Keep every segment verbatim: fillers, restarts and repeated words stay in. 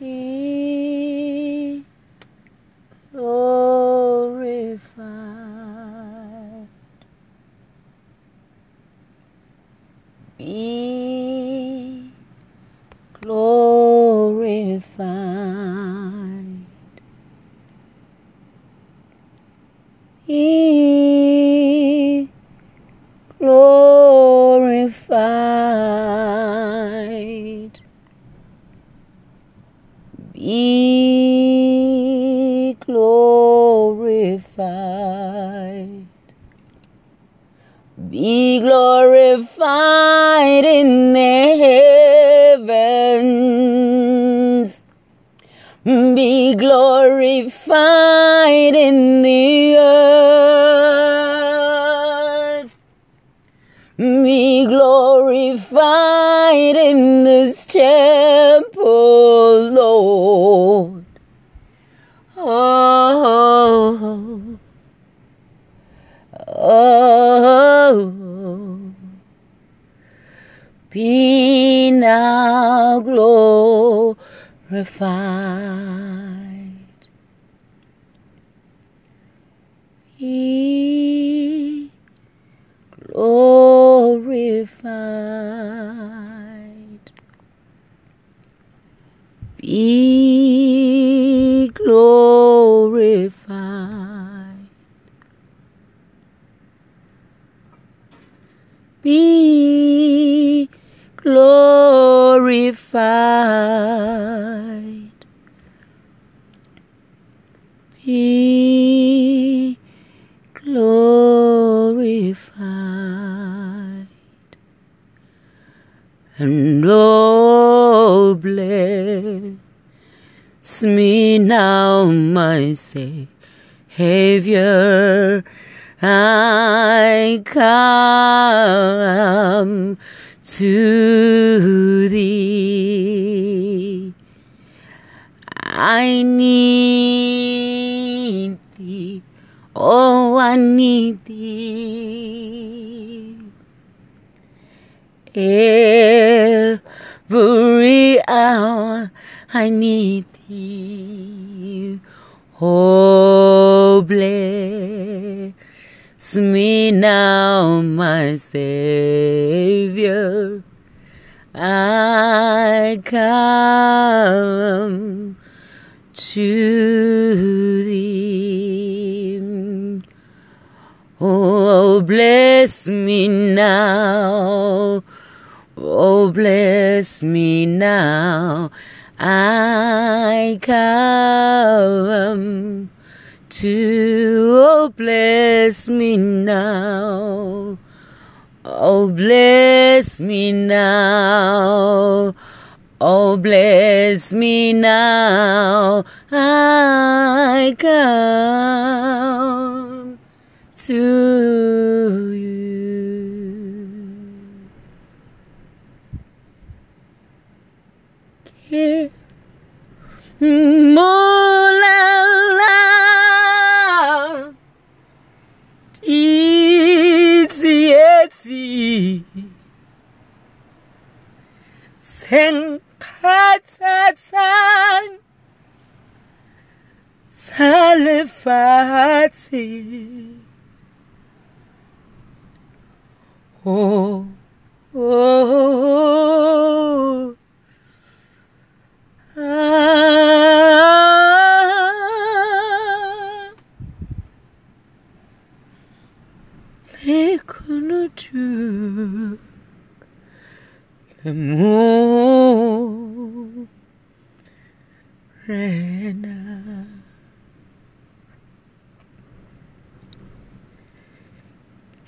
be glorified. Be glorified. Be glorified. Be glorified. Be glorified in the heavens. Be glorified in the earth. Be glorified in this temple, Lord. Oh, oh, oh. Be now glorified. Be glorified. Be glorified. Be glorified. Be glorified. And oh, bless me now, my Savior. I come to thee. I need thee. Oh, I need thee. Every hour I need thee. Oh, bless me now, my Savior. I come to thee. Oh, bless me now. Oh, bless me now. I come to, oh, bless me now. Oh, bless me now. Oh, bless me now. I come to you. Give more love. It's easy. Send Katatan Salifati. Oh, oh, ah, they could not do the moon. Rena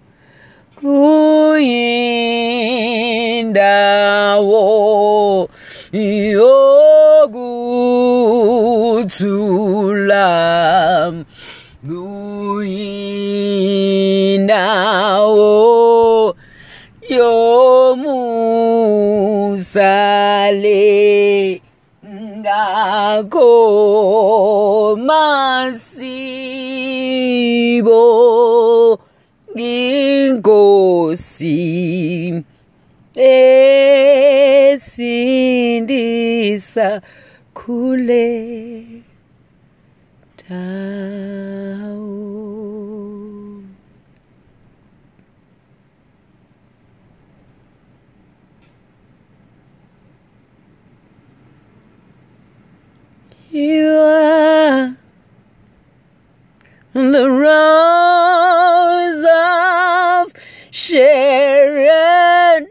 kuyindawo yogutsula kuyindawo yomusale ngakoma sibo nginkosi esindisa kule tawo. You are the rose of Sharon,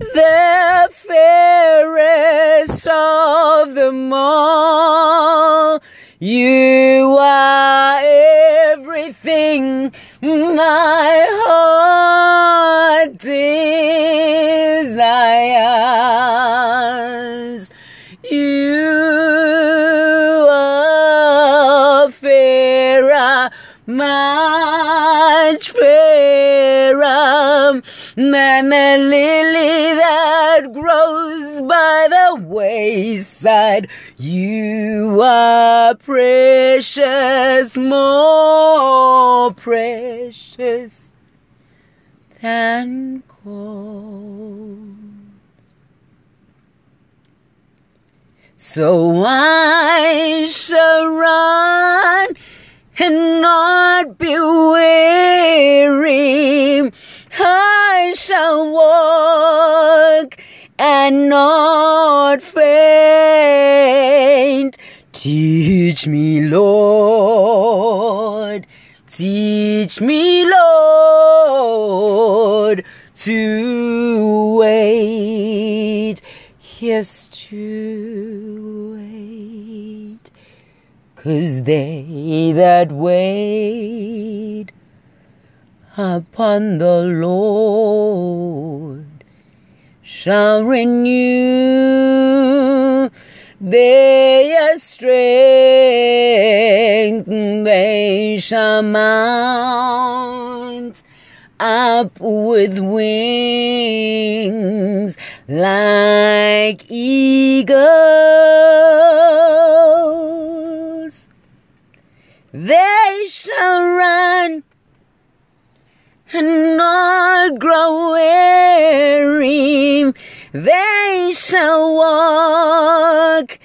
the fairest of them all. You are everything my heart desires. Much fairer than the lily that grows by the wayside. You are precious, more precious than gold. So I shall run and not be weary. I shall walk and not faint. Teach me, Lord, teach me, Lord, to wait. Yes, to wait. 'Cause they that wait upon the Lord shall renew their strength. They shall mount up with wings like eagles. They shall run and not grow weary. They shall walk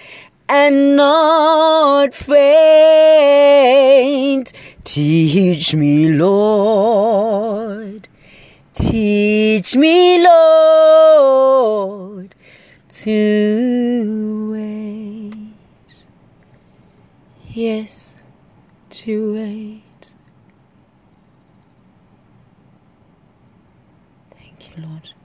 and not faint. Teach me, Lord, teach me, Lord, to wait. Yes, to wait. Thank you, Lord.